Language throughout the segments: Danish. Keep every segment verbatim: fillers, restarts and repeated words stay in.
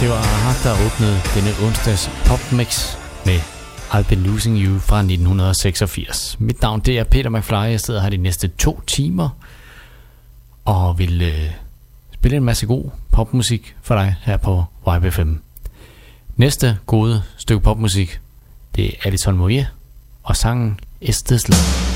Det var Aha, der åbnede denne onsdags popmix med I've Been Losing You fra nitten seksogfirs. Mit navn det er Peter McFly. Jeg sidder her de næste to timer og vil øh, spille en masse god popmusik for dig her på Vibe F M. Næste gode stykke popmusik, det er Alisson Moir og sangen Is This Love.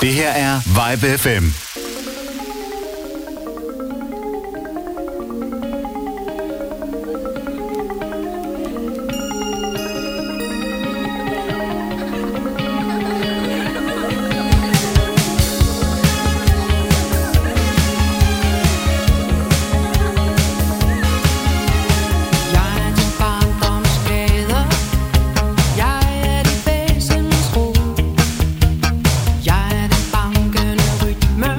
Det her er Vibe F M. Mom.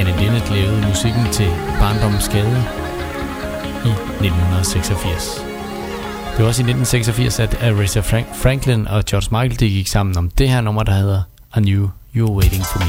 Danny Lennet lavede musikken til Barndommens Gade i nitten seksogfirs. Det var også i nitten seksogfirs, at Aretha Frank- Franklin og George Michael de gik sammen om det her nummer, der hedder I Knew You Were Waiting For Me.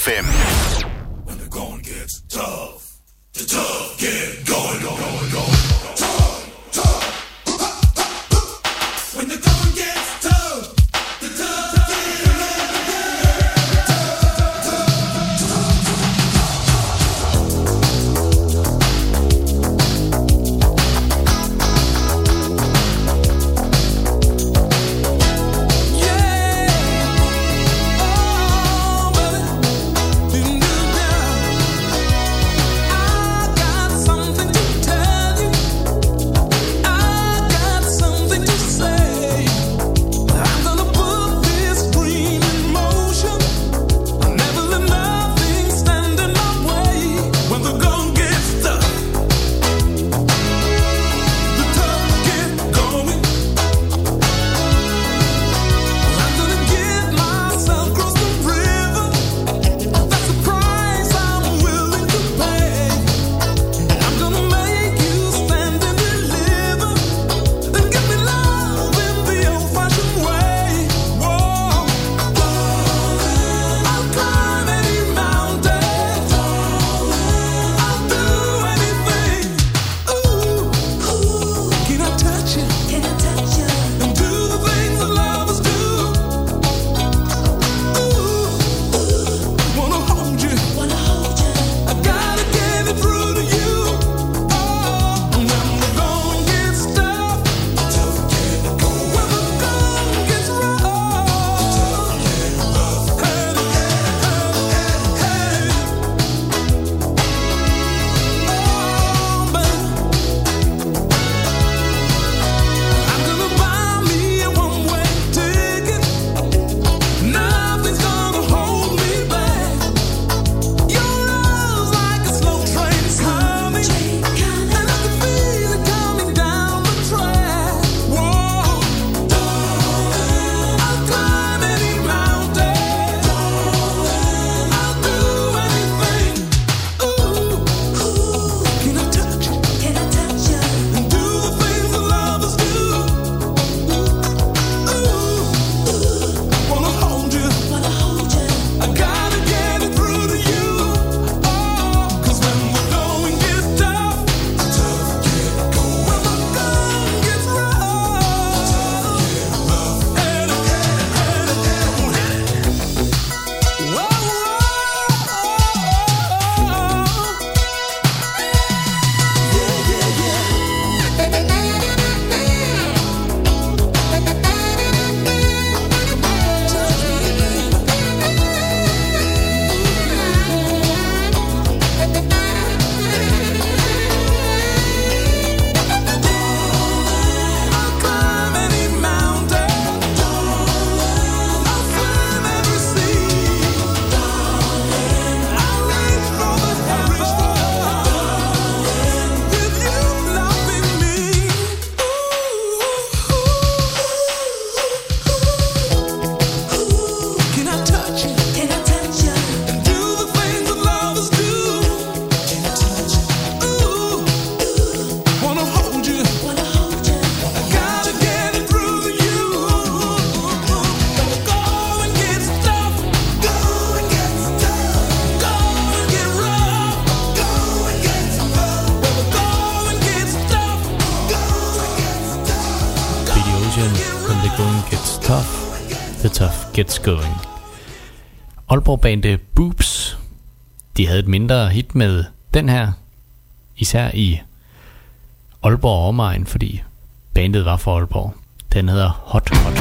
Thank you. Vision. When the going gets tough, the tough gets going. Aalborg-bandet Boops, de havde et mindre hit med den her, især i Aalborg omegn, fordi bandet var fra Aalborg. Den hedder Hot Hot.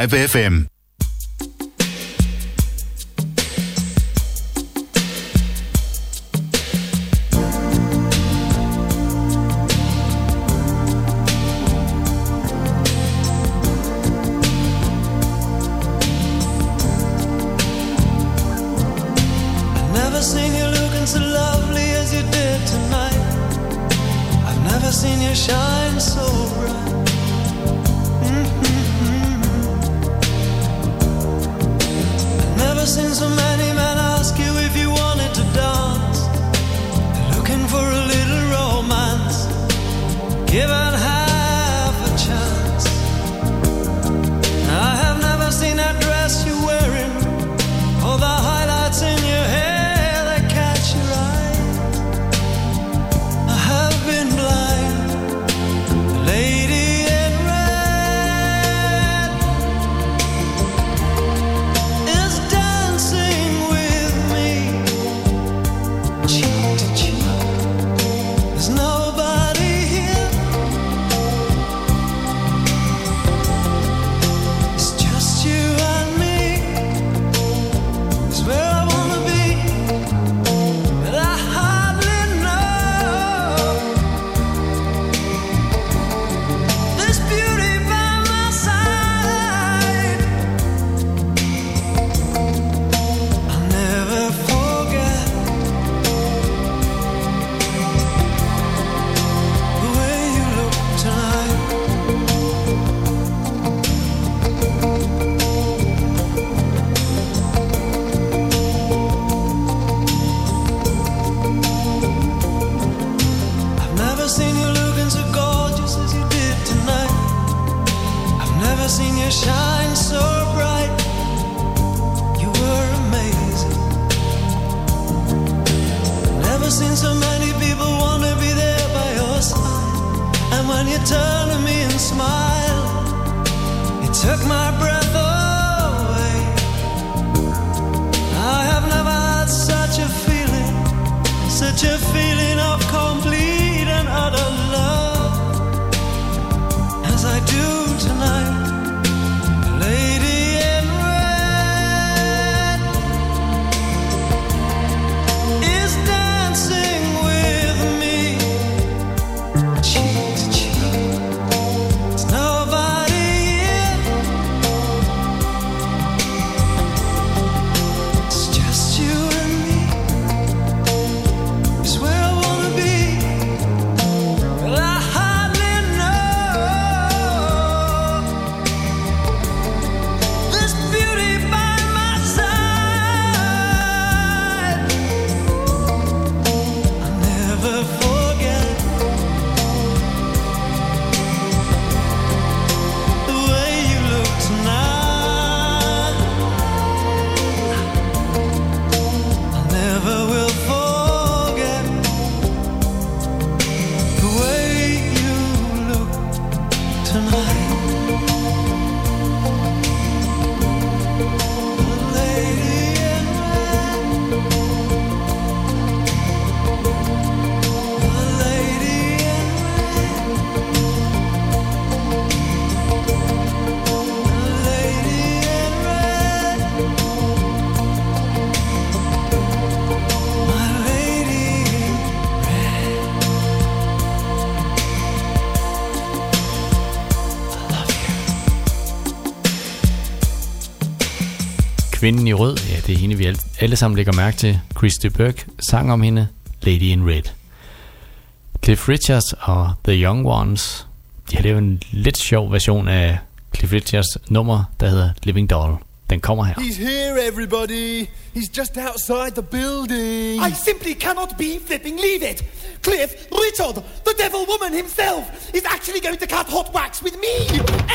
Vibe F M. There's nobody here. Kvinden i rød, ja, det er hende, vi alle sammen lægger mærke til. Christie Berg sang om hende, Lady in Red. Cliff Richard og The Young Ones, de har lavet en lidt sjov version af Cliff Richards nummer, der hedder Living Doll. Den kommer her. He's here, everybody. He's just outside the building. I simply cannot be flipping leave it. Cliff Richard, the devil woman himself, is actually going to cut hot wax with me.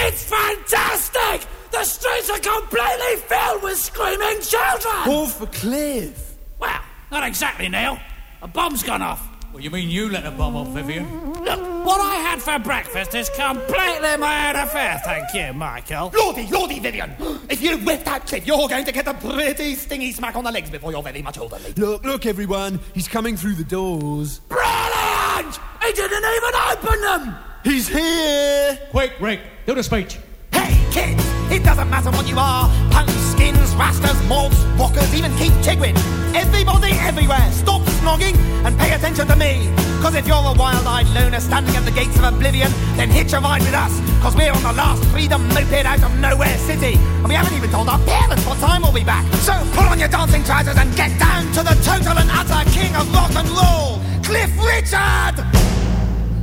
It's fantastic! The streets are completely filled with screaming children! All for Cliff! Well, not exactly, Neil. A bomb's gone off. Well, you mean you let a bomb off, Vivian? Look, what I had for breakfast is completely my own affair, thank you, Michael. Lordy, Lordy, Vivian! If you whip that Cliff, you're going to get a pretty stingy smack on the legs before you're very much older, Lee. Look, look, everyone. He's coming through the doors. Brilliant! He didn't even open them! He's here! Quick, Rick, do the speech. Hey, kids! It doesn't matter what you are. Punks, skins, rastas, mobs, rockers, even Keith Tigrin. Everybody, everywhere, stop snogging and pay attention to me. Cos if you're a wild-eyed loner standing at the gates of oblivion, then hitch a ride with us. Cos we're on the last freedom moped out of nowhere city. And we haven't even told our parents what time we'll be back. So pull on your dancing trousers and get down to the total and utter king of rock and roll, Cliff Richard!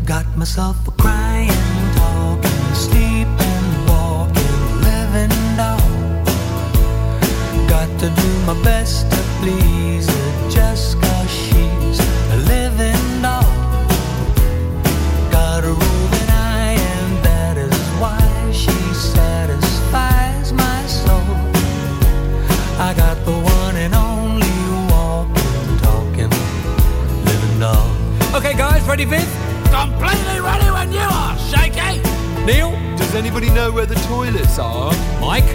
Got myself a crying, talking, sleeping. Got to do my best to please her just cause she's a living doll. Got a rule that I am, that is why she satisfies my soul. I got the one and only walking, talking, living doll. Okay guys, ready Viv? Completely ready when you are, Shaky! Neil? Does anybody know where the toilets are? Mike?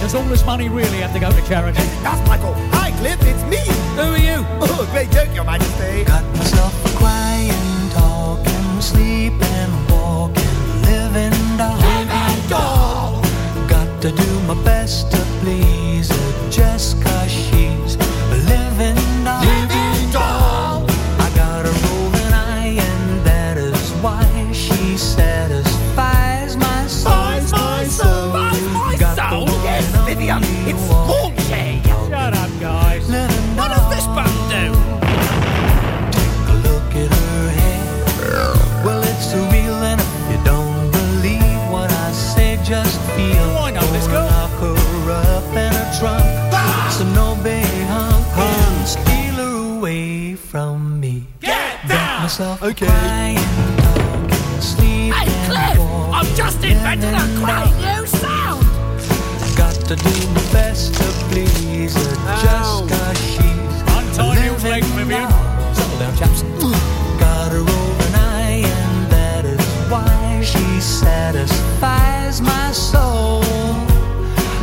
Does all this money really have to go to charity? That's Michael. Hi, Cliff, it's me. Who are you? Oh, great joke, Your Majesty. Got myself a crying, talking, sleeping, walking, living doll. Living doll. Got to do my best to please her just cause she's a living doll. Living doll. I got a roving eye and that is why she satisfies. Vivian, it's haunting! Shut up, guys. What does this band do? Take a look at her hair. Well, it's a real and if you don't believe what I say, just feel. Oh, I know this girl. Lock her up in a trunk. Ah! So no big hunk can steal her away from me. Get down! Okay. Crying, talking, sleeping, hey, Cliff! I've just invented a great new sound! to do my best to please her. Just cause she's untidy, Vivian. Settle down, chaps. Got her over an eye, and that is why she satisfies my soul.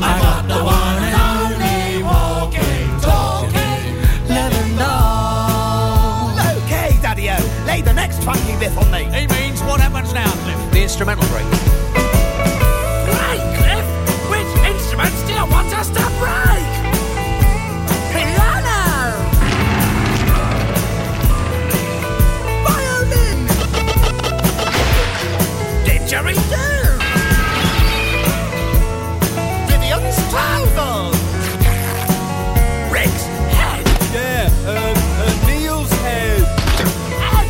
I got the one and only walking, talking, living doll. Okay, Daddy-O, lay the next funky riff on me. He means what happens now, Cliff? The instrumental break. Great, Cliff! Which instruments do you want us to break? Piano! Violin! Didgeridoo! Vivian's clover! Rick's head! Yeah, uh, uh, Neil's head! Head!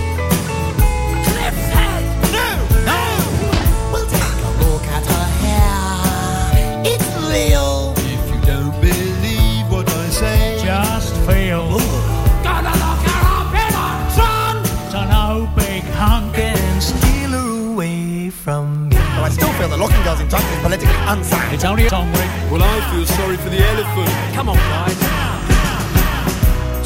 Cliff's head! No! No! We'll take a look at her hair. It's real! If you don't believe what I say, just feel. Ooh. Gonna lock her up in a sun! So no big hunk and steal away from me. Oh, I still feel that locking girls in drugs is politically unsound. It's only a song, Rick. Well, I feel sorry for the elephant. Come on, guys.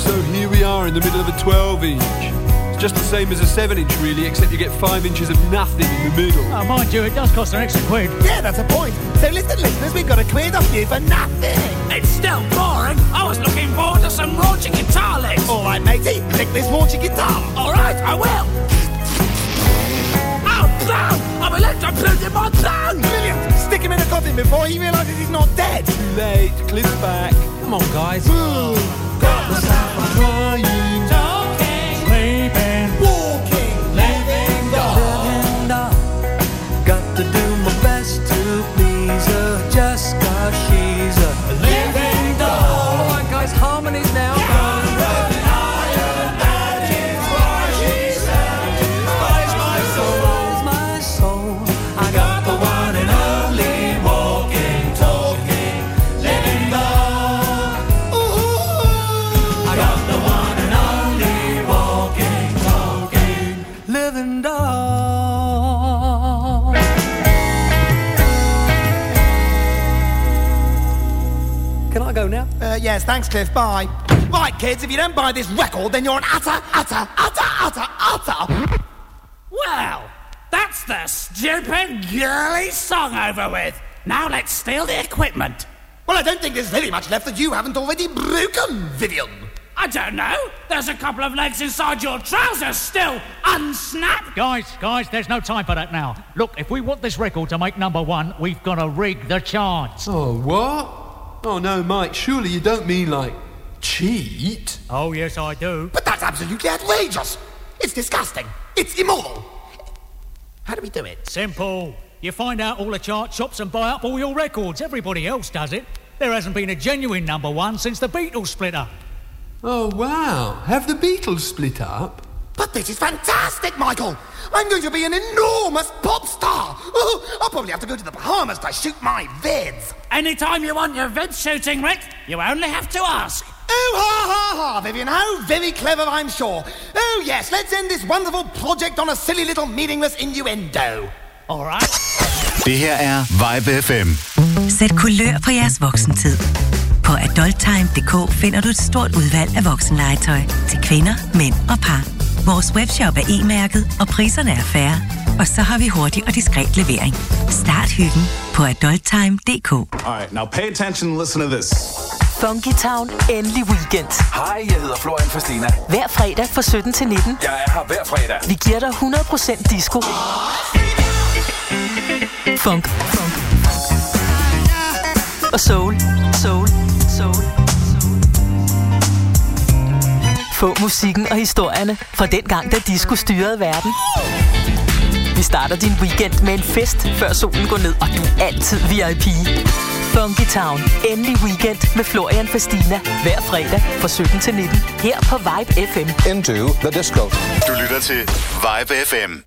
So here we are in the middle of a twelve-inch. It's just the same as a seven-inch, really, except you get five inches of nothing in the middle. Oh, mind you, it does cost an extra quid. Yeah, that's a point. So listen, listeners, we've got a quid off you for nothing. It's still boring. I was looking forward to some raunchy guitar licks. All right, matey, lick this raunchy guitar. All right, I will. I'm electrocuting my tongue! Brilliant! Stick him in a coffin before he realises he's not dead! Too late, Cliff back. Come on, guys. Ooh, got, got the sound of crying, talking, sleeping, walking, living, living dog. Got to do my best to please her just cause she's a living dog. All right, guys, harmonies now. Uh, yes, thanks, Cliff. Bye. Right, kids, if you don't buy this record, then you're an utter, utter, utter, utter, utter. Well, that's the stupid girly song over with. Now let's steal the equipment. Well, I don't think there's really much left that you haven't already broken, Vivian. I don't know. There's a couple of legs inside your trousers still unsnapped. Guys, guys, there's no time for that now. Look, if we want this record to make number one, we've got to rig the charts. Oh, what? Oh, no, Mike, surely you don't mean, like, cheat? Oh, yes, I do. But that's absolutely outrageous. It's disgusting. It's immoral. How do we do it? Simple. You find out all the chart shops and buy up all your records. Everybody else does it. There hasn't been a genuine number one since the Beatles split up. Oh, wow. Have the Beatles split up? But this is fantastic, Michael. I'm going to be an enormous pop star. Oh, I'll probably have to go to the Bahamas to shoot my vids. Anytime you want your vids shooting, Rick, you only have to ask. Oh, ha, ha, ha, Vivian. How very clever, I'm sure. Oh, yes, let's end this wonderful project on a silly little meaningless innuendo. All right. Det her er Vibe F M. Sæt kulør på jeres voksentid. På adult time punktum d k finder du et stort udvalg af voksenlegetøj til kvinder, mænd og par. Vores webshop er e-mærket, og priserne er fair. Og så har vi hurtig og diskret levering. Start hyggen på adult time punktum d k. Alright, now pay attention and listen to this. Funky Town, endelig weekend. Hej, jeg hedder Florian Fastina. Hver fredag fra sytten til nitten. Jeg er her hver fredag. Vi giver dig hundrede procent disco. Oh. Funk. Funk. Og soul. Soul. Soul. Få musikken og historierne fra dengang, da disco styrede verden. Vi starter din weekend med en fest, før solen går ned, og du er altid V I P. Funky Town. Endelig weekend med Florian Fastina. Hver fredag fra sytten til nitten. Her på Vibe F M. Into the disco. Du lytter til Vibe F M.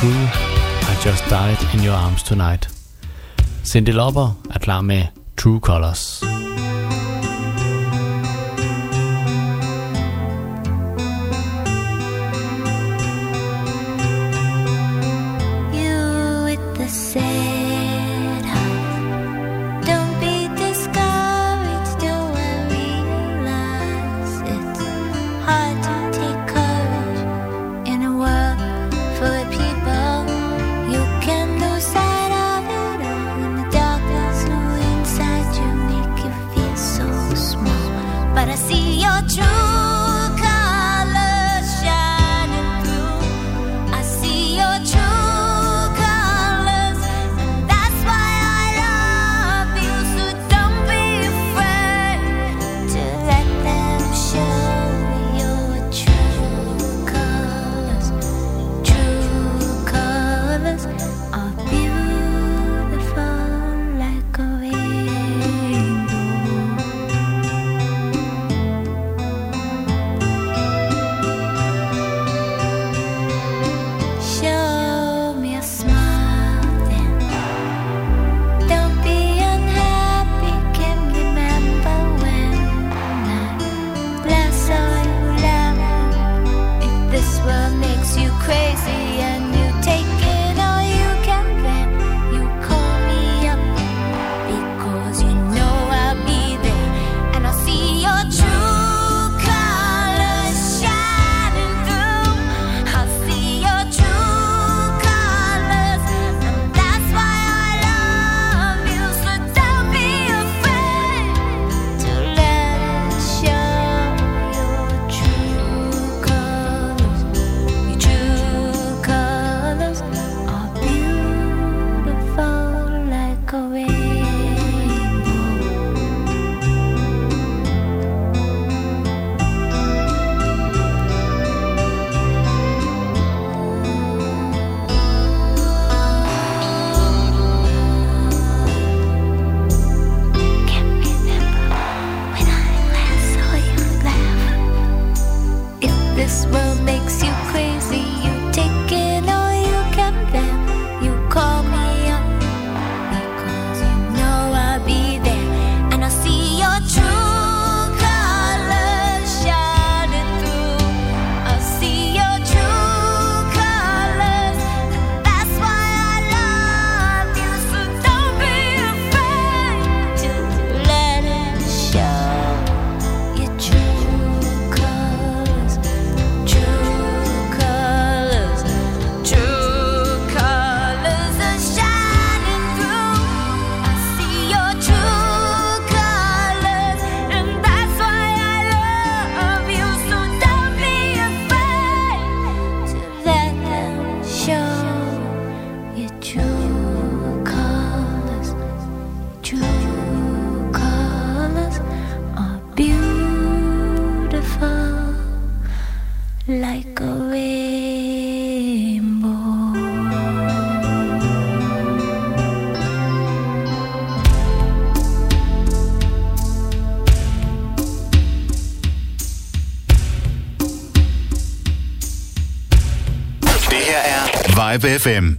Cool, I Just Died in Your Arms Tonight. Cindy Lauper er klar med True Colors. Vibe F M.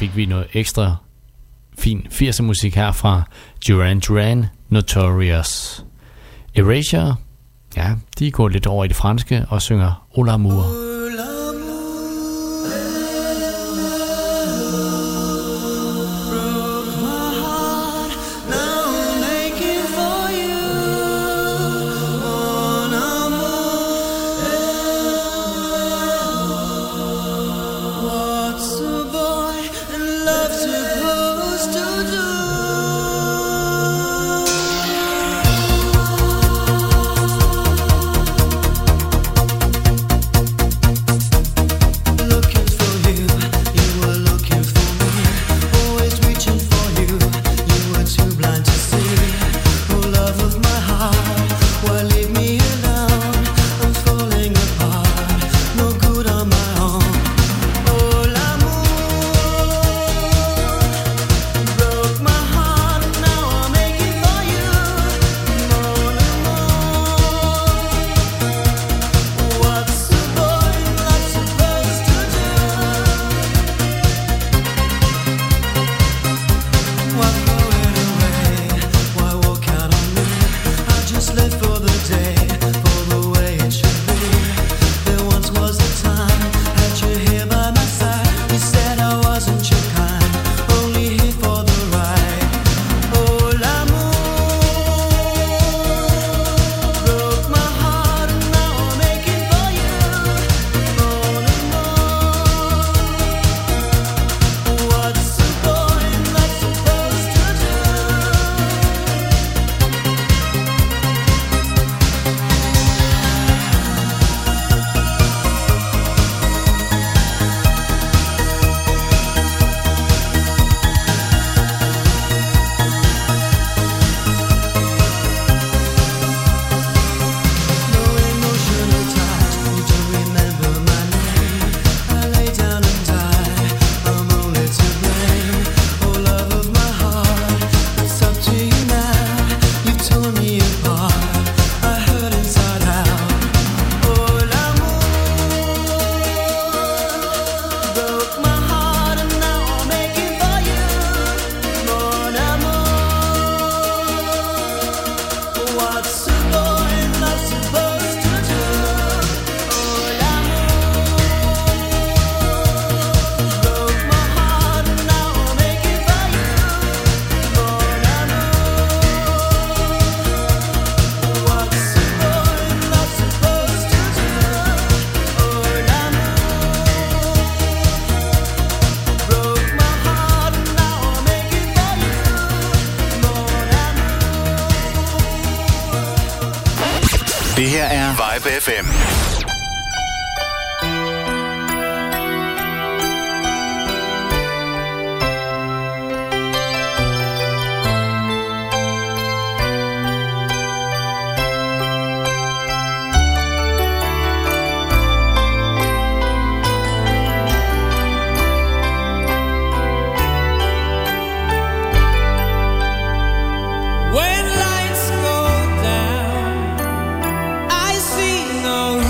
fik vi noget ekstra fin firser musik her fra Duran Duran, Notorious. Erasure, ja, de går lidt over i det franske og synger O l'amour. F M. No.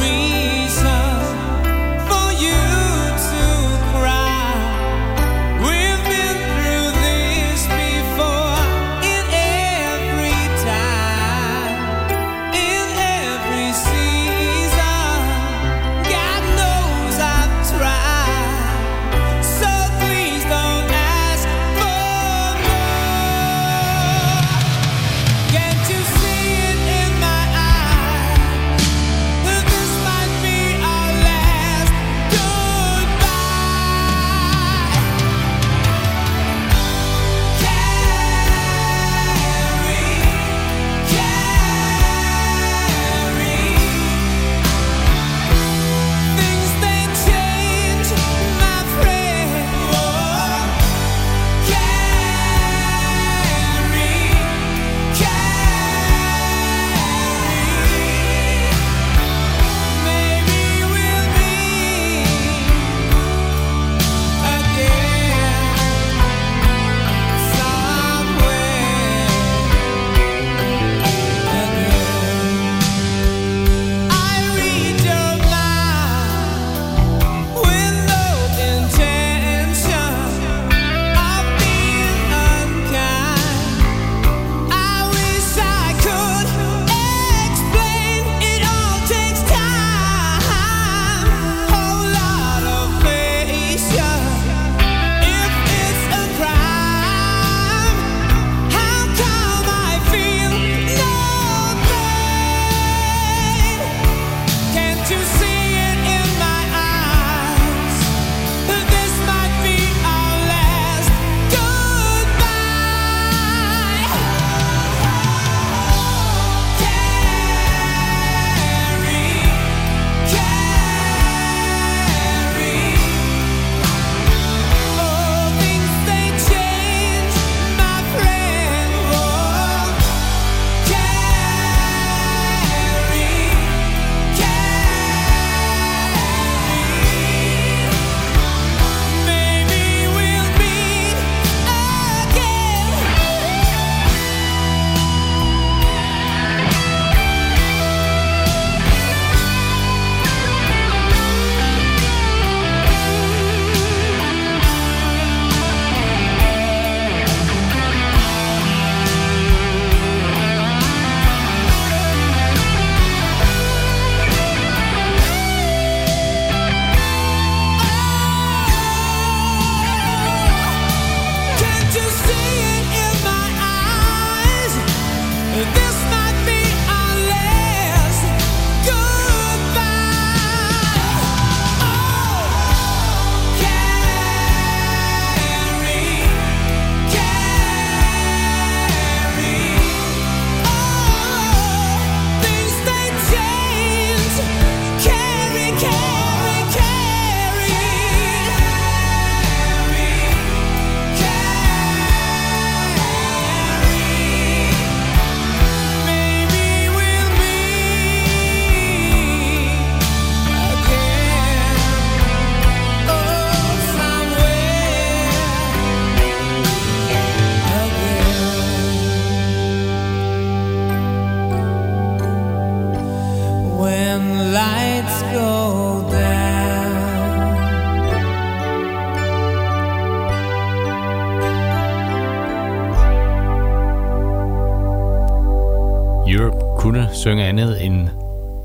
synge andet end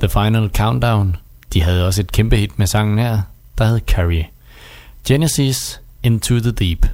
The Final Countdown. De havde også et kæmpe hit med sangen her, der hed Carrie. Genesis, Into the Deep.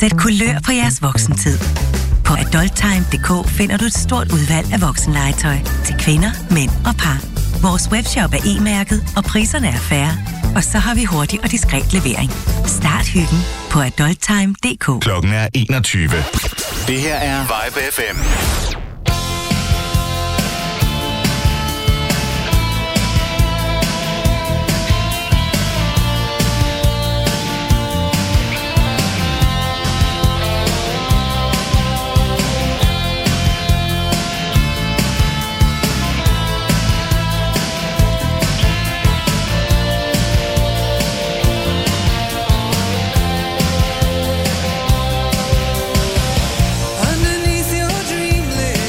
Sæt kulør på jeres voksentid. På adult time punktum d k finder du et stort udvalg af voksenlegetøj til kvinder, mænd og par. Vores webshop er e-mærket, og priserne er fair. Og så har vi hurtig og diskret levering. Start hyggen på adult time punktum d k. Klokken er enogtyve. Det her er Vibe F M. Underneath your dreamland.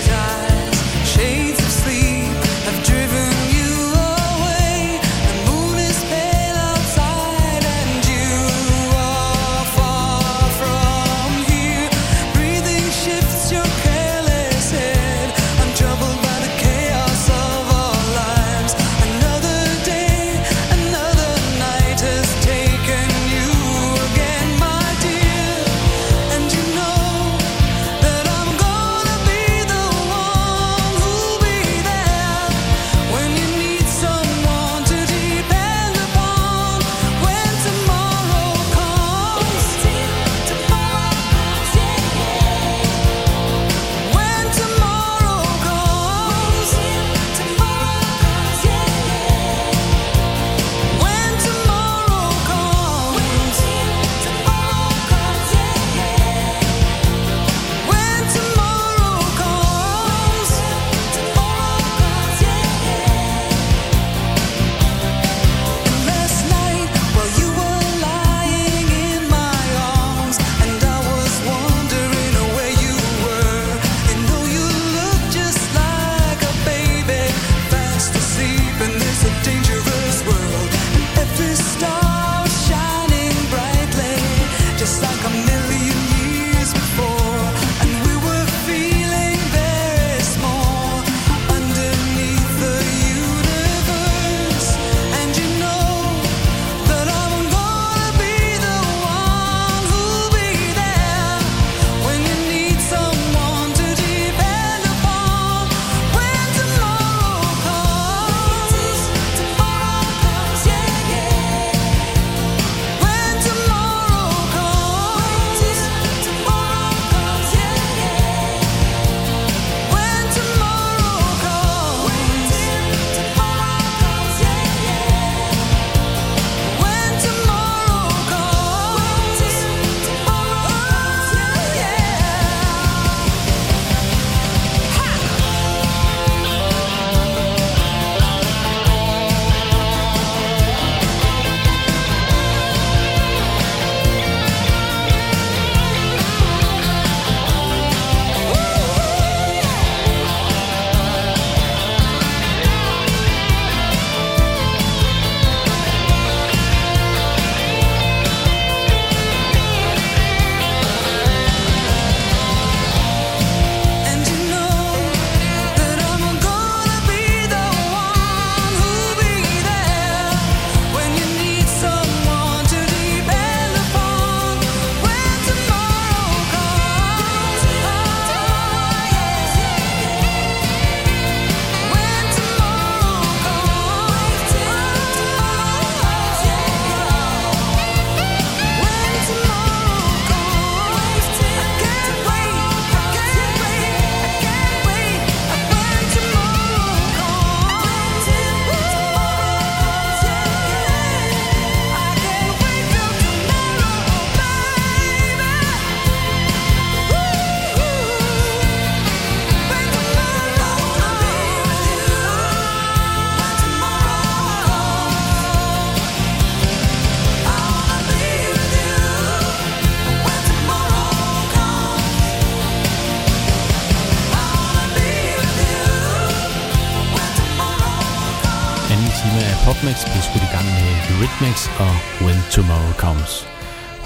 anden time af PopMix blev skudt i gang med Eurythmics og When Tomorrow Comes.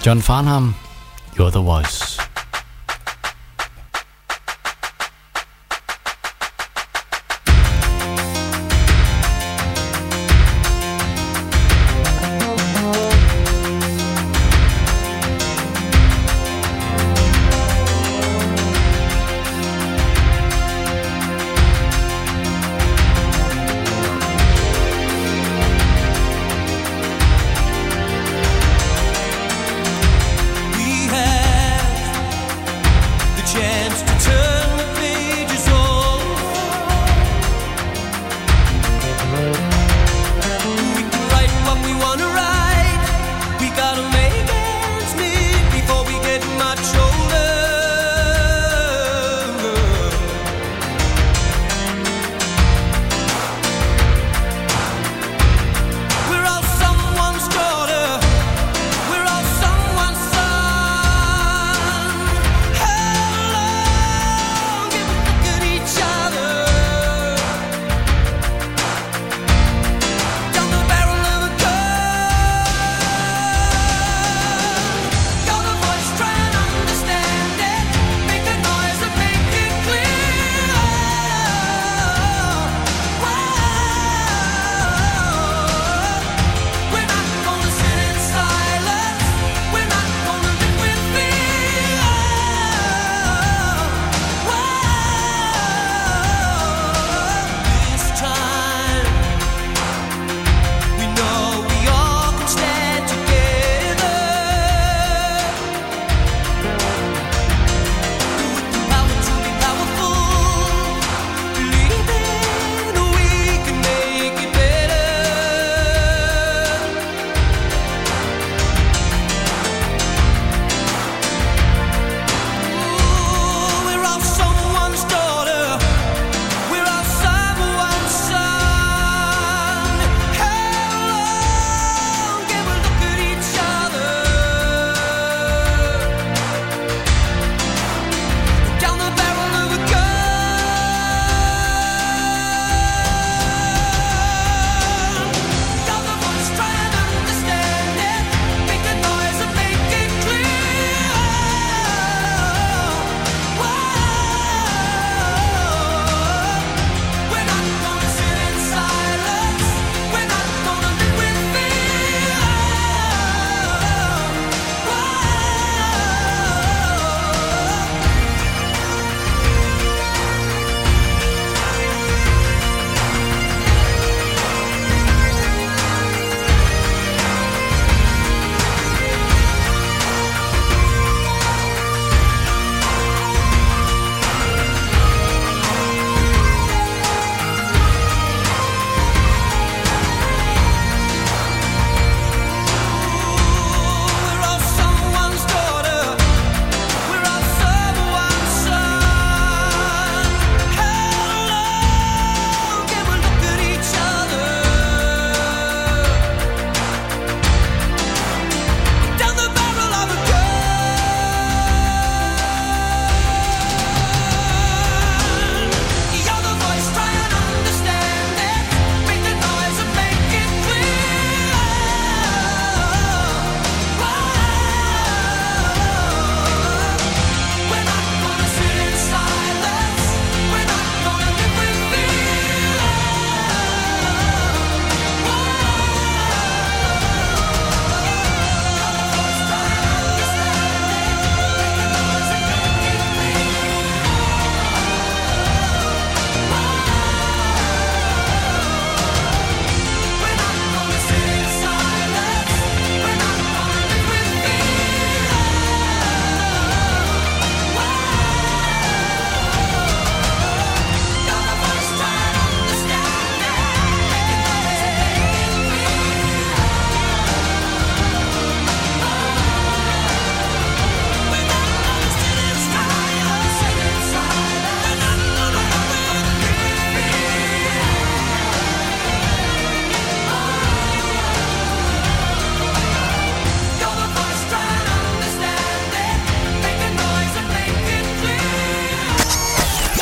John Farnham, You're the Voice.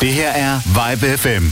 Det her er Vibe F M.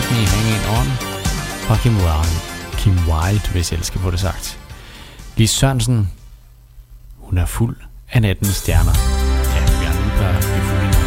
Keep Me Hanging On fra Kim Wilde. Kim Wilde, hvis jeg skal få det sagt. Lise Sørensen, hun er fuld af nattens stjerner. Ja, vi er nu, der bliver fuld i natten.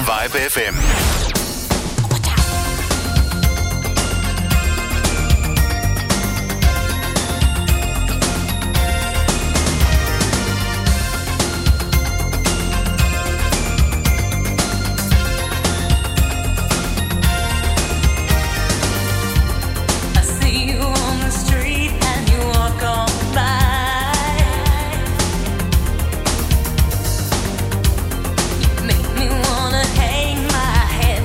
Vibe F M. Make me wanna hang my head.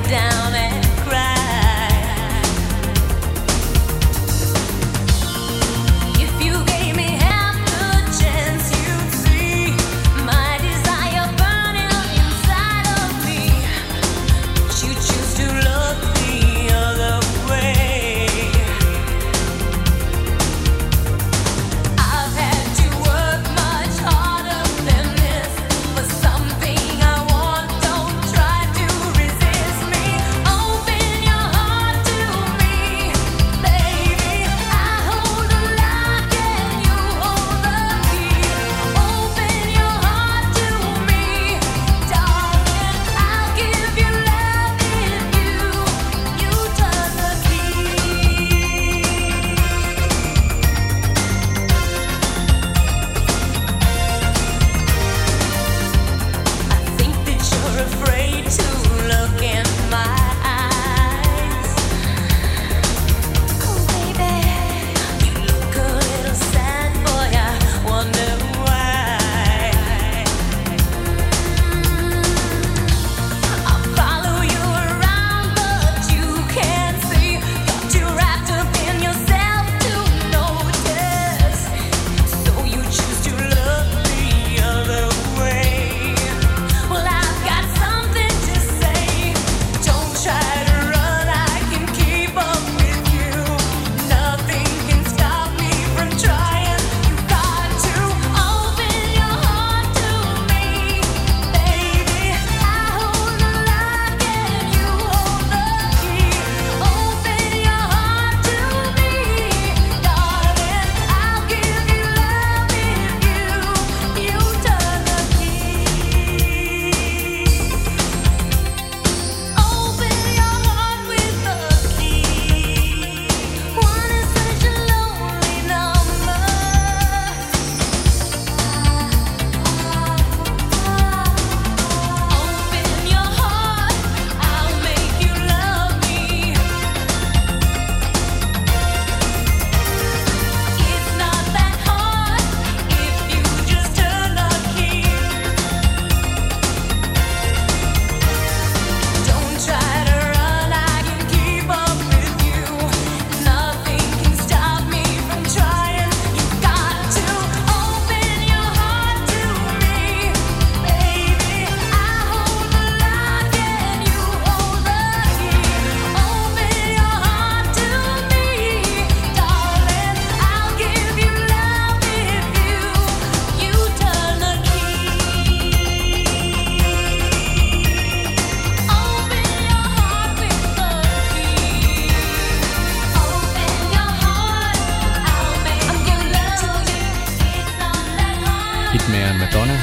Madonna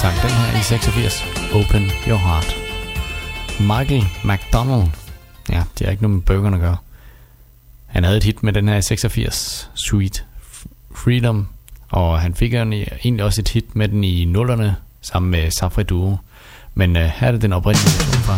sang den her i seksogfirs, Open Your Heart. Michael McDonald, ja, det har ikke noget med bøgerne at gøre. Han havde et hit med den her i seksogfirs, Sweet Freedom, og han fik egentlig også et hit med den i nullerne sammen med Safri Duo. Men øh, her er det den oprindelige version fra.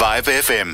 Vibe F M.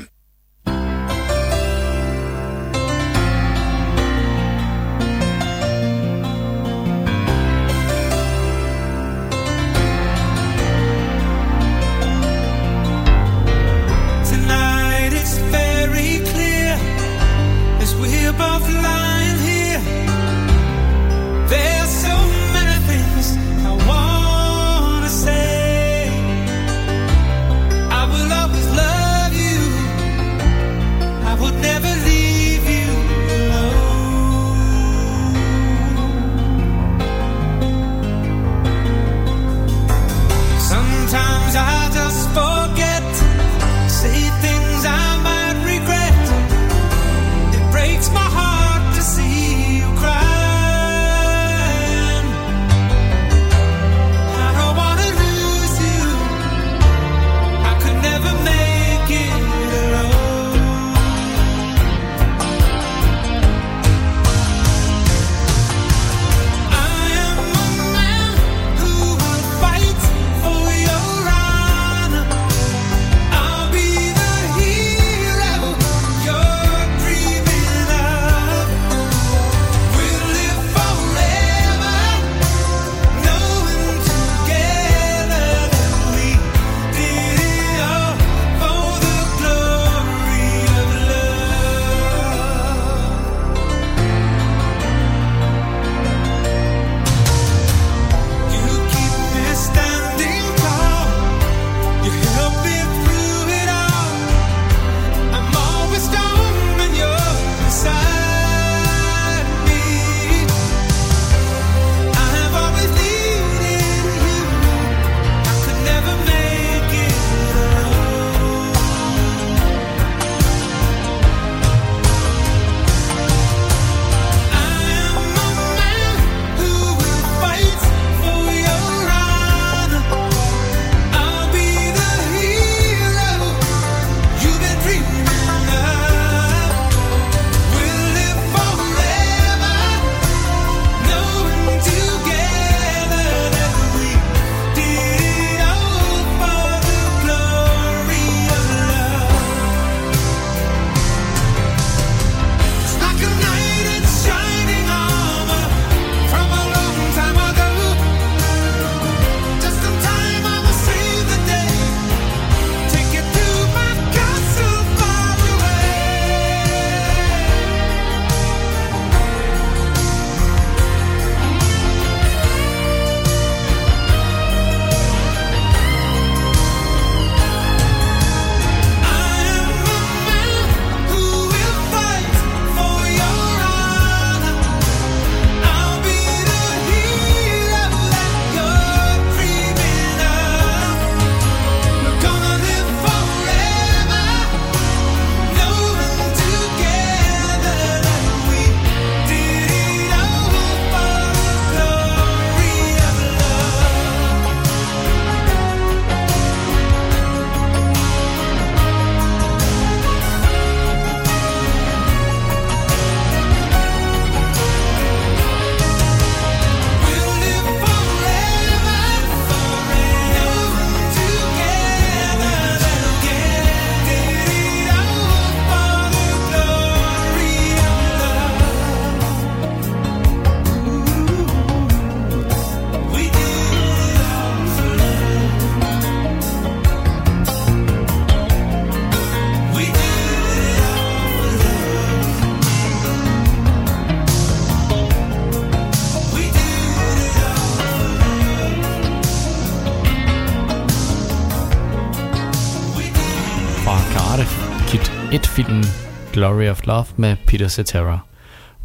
filmen Glory of Love med Peter Cetera.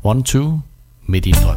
One, two, midt i en drøm.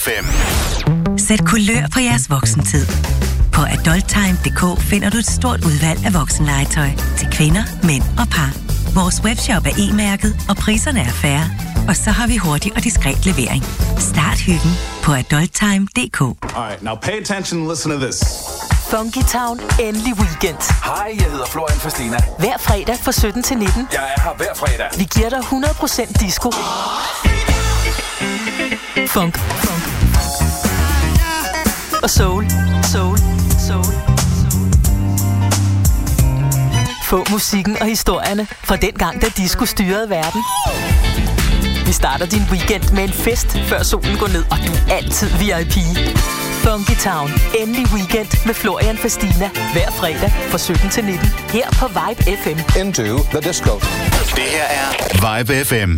F M. Sæt kulør på jeres voksentid. På adulttime punktum d k finder du et stort udvalg af voksenlegetøj til kvinder, mænd og par. Vores webshop er e-mærket, og priserne er fair. Og så har vi hurtig og diskret levering. Start hyggen på adulttime punktum d k. Alright, now pay attention and listen to this. Funky Town, endelig weekend. Hej, jeg hedder Florian Fastina. Hver fredag fra sytten til nitten. Jeg er her hver fredag. Vi giver dig hundrede procent disco. Funk. Funk. og soul, soul, soul, soul. Få musikken og historierne fra dengang, da disco styrede verden. Vi starter din weekend med en fest, før solen går ned, og du er altid V I P. Funky Town. Endelig weekend med Florian Fastina. Hver fredag fra sytten til nitten. Her på Vibe F M. Into the disco. Det her er Vibe F M.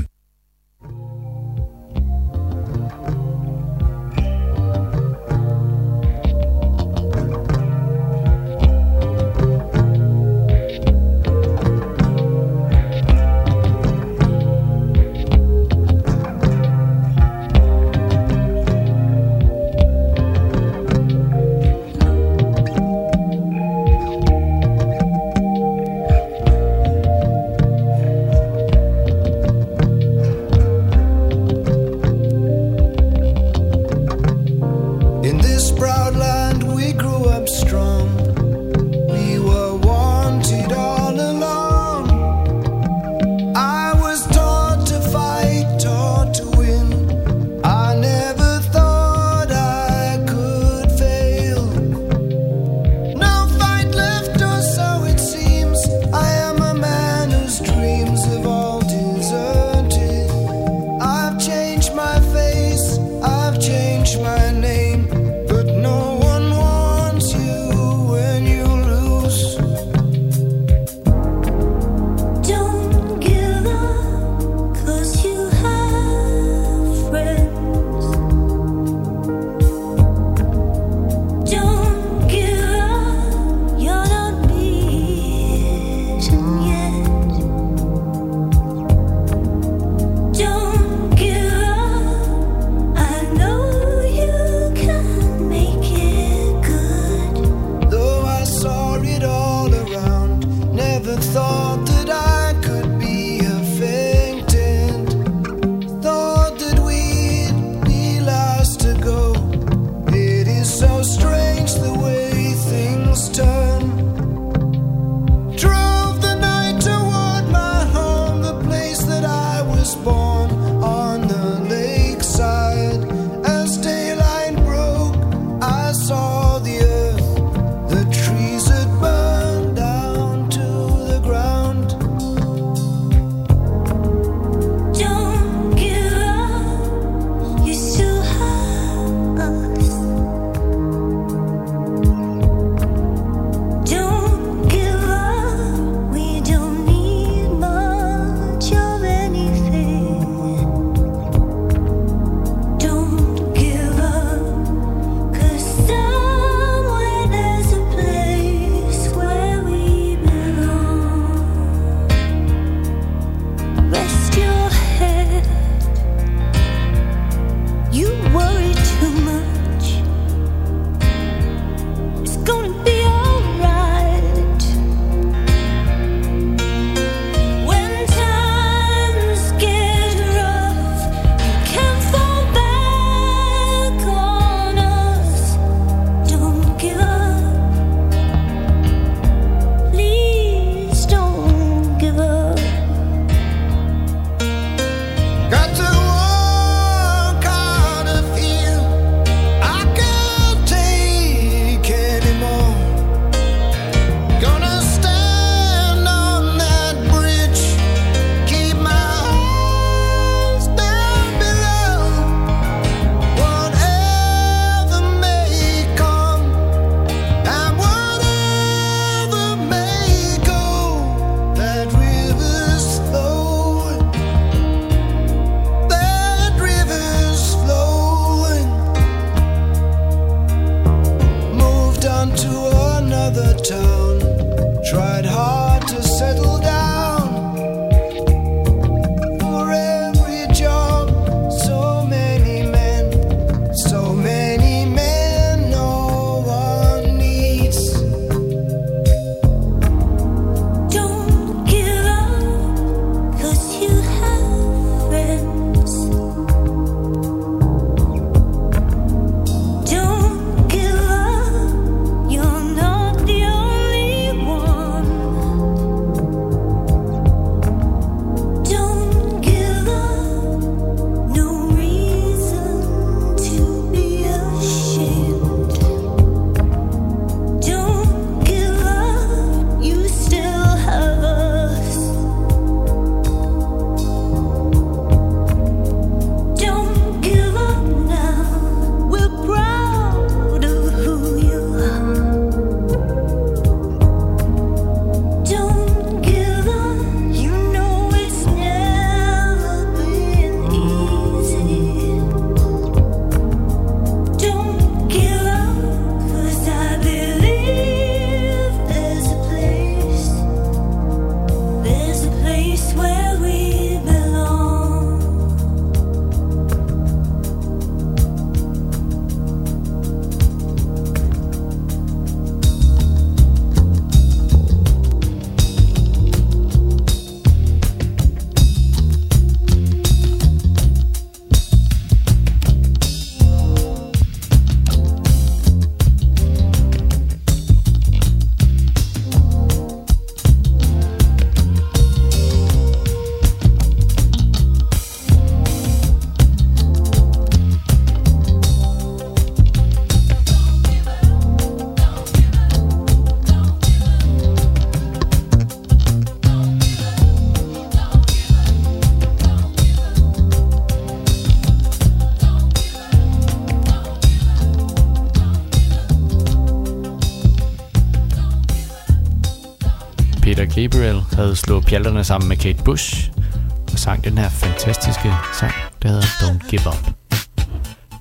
Gabriel havde slået pjalterne sammen med Kate Bush og sang den her fantastiske sang, der hedder Don't Give Up.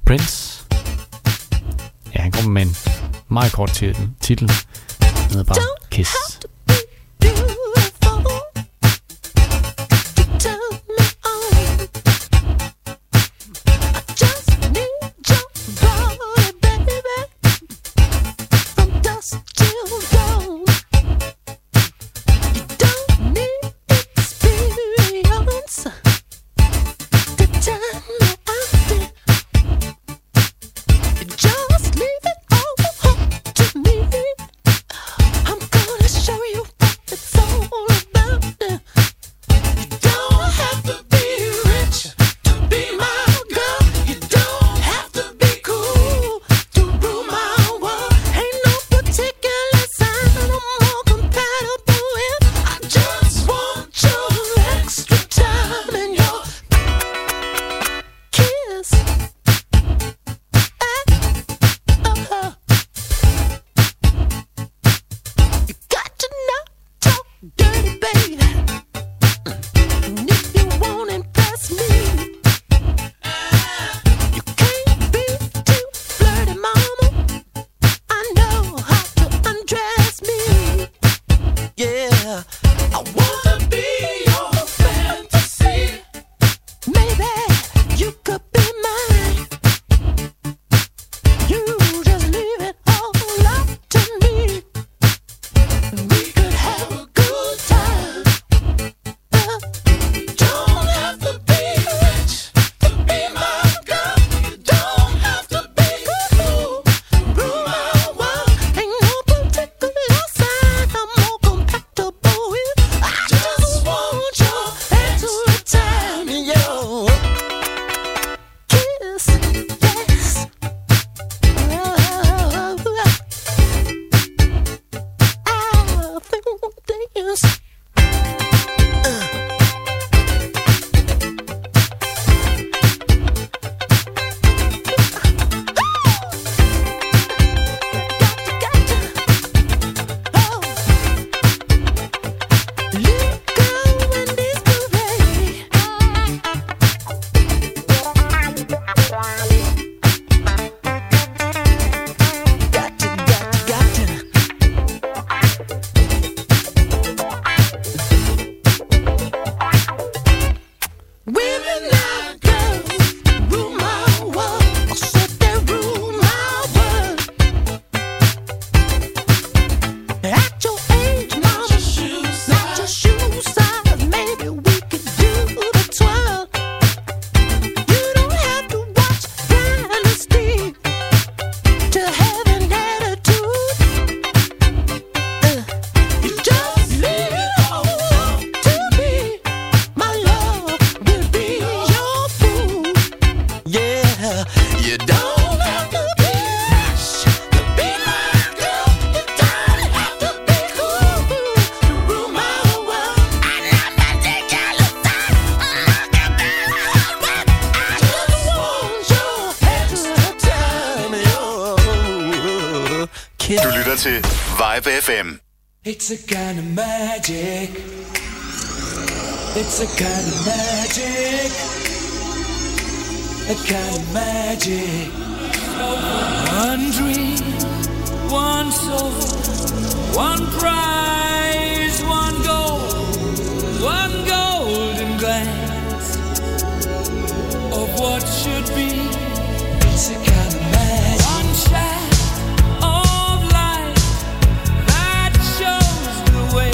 Prince, ja, han kom med en meget kort titel, titel. Den hedder bare Kiss. It's a kind of magic. It's a kind of magic. A kind of magic. One dream, one soul, one prize, one goal, one golden glance of what should be. It's a kind of magic. One shine. Your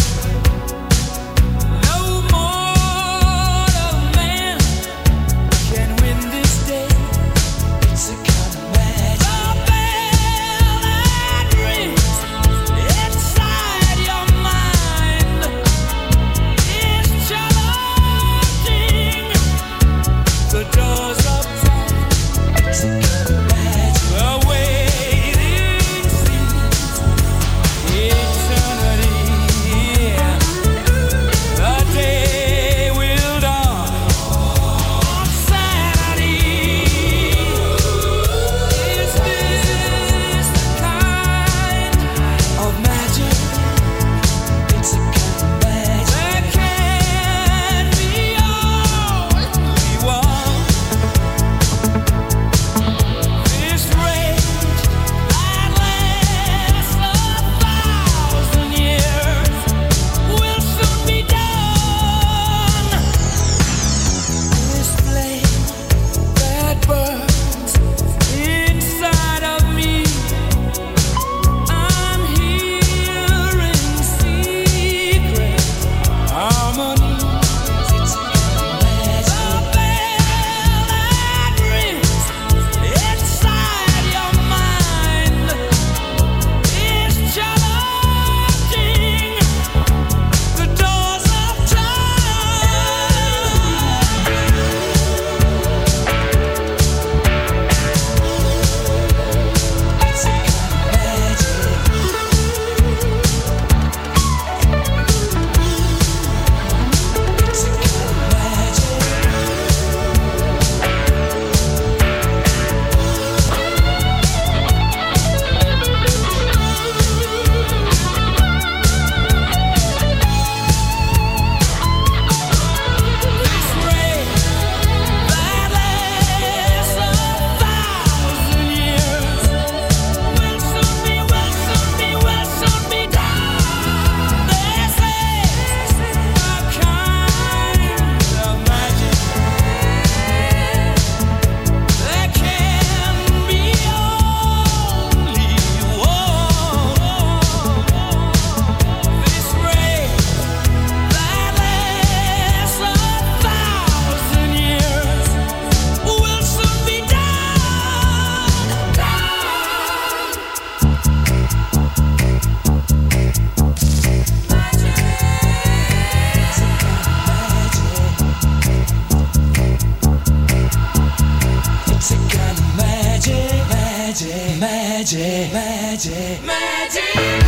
magic, magic, magic.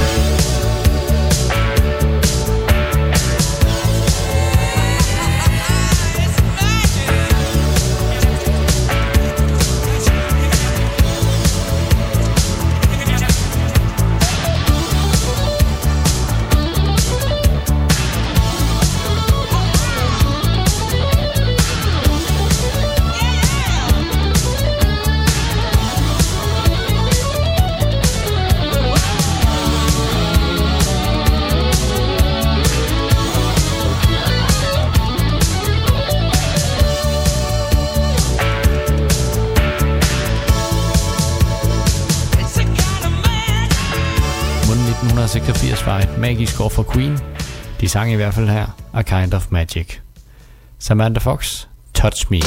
nitten seksogfirs var et magisk år for Queen. De sang i hvert fald her A Kind of Magic. Samantha Fox, Touch Me.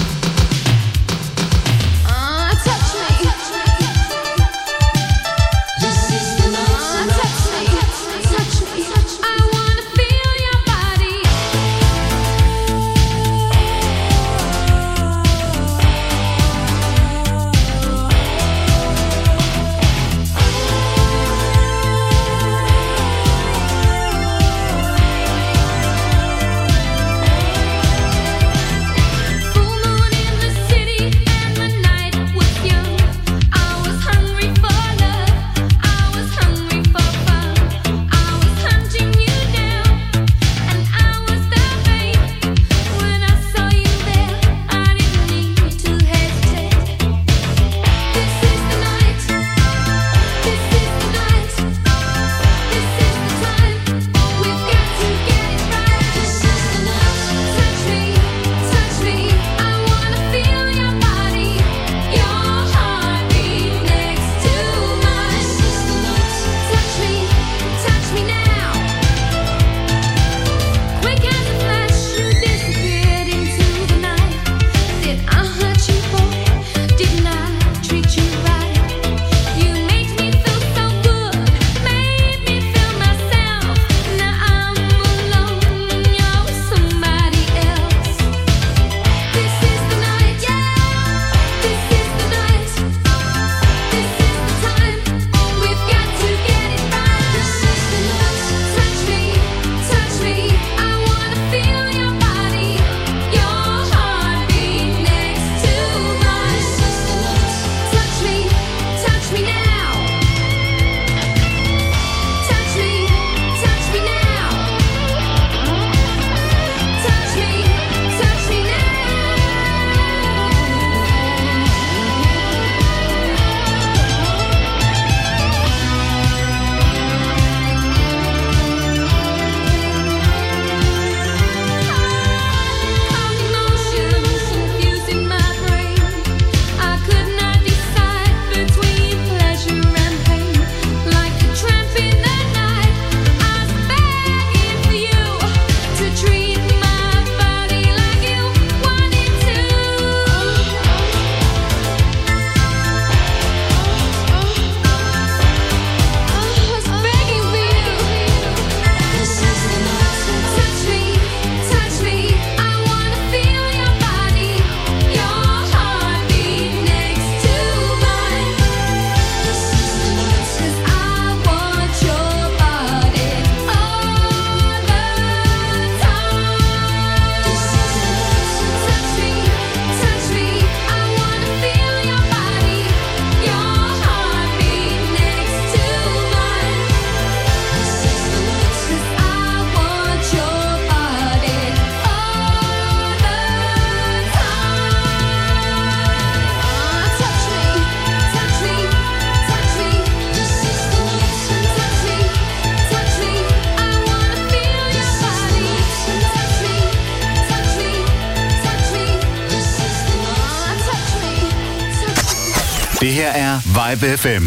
Det her er Vibe F M.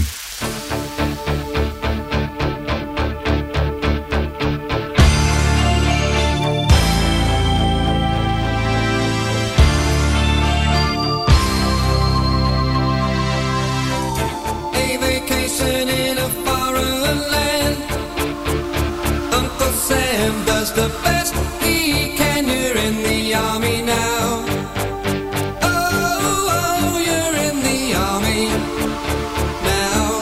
Now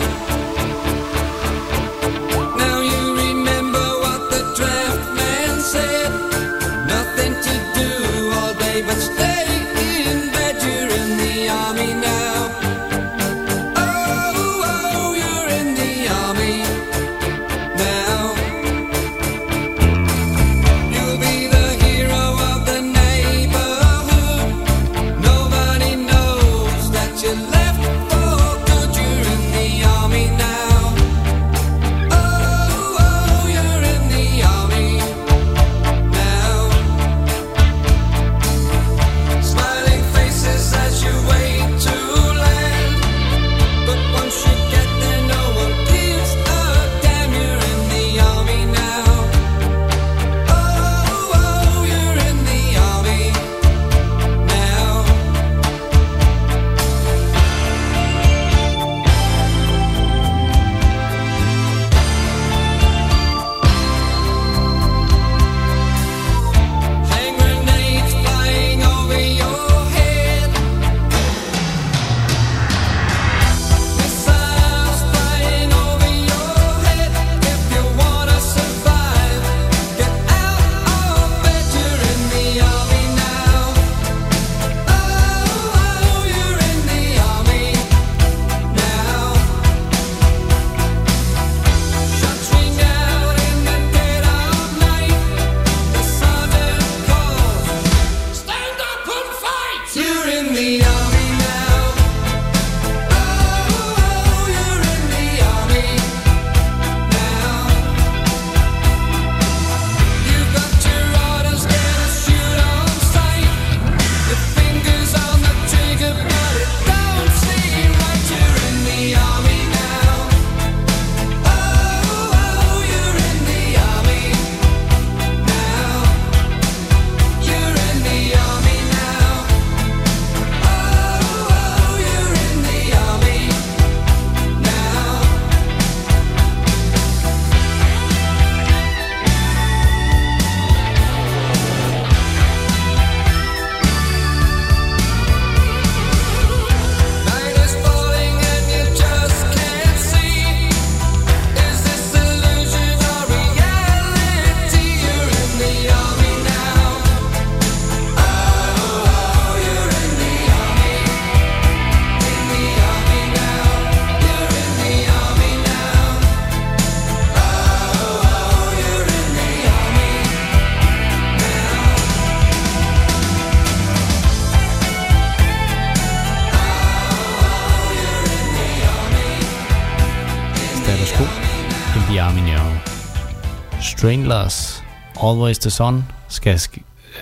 Stranglers, Always the Sun skal,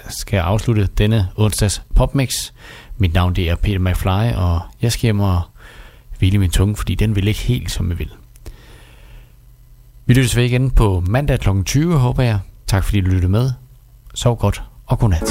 skal afslutte denne onsdags popmix. Mit navn det er Peter McFly, og jeg skal hjem og hvile min tunge, fordi den vil ikke helt som jeg vil. Vi lyttes ved igen på mandag klokken tyve, håber jeg. Tak fordi du lyttede med. Sov godt og godnat.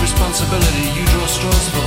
Responsibility, you draw straws for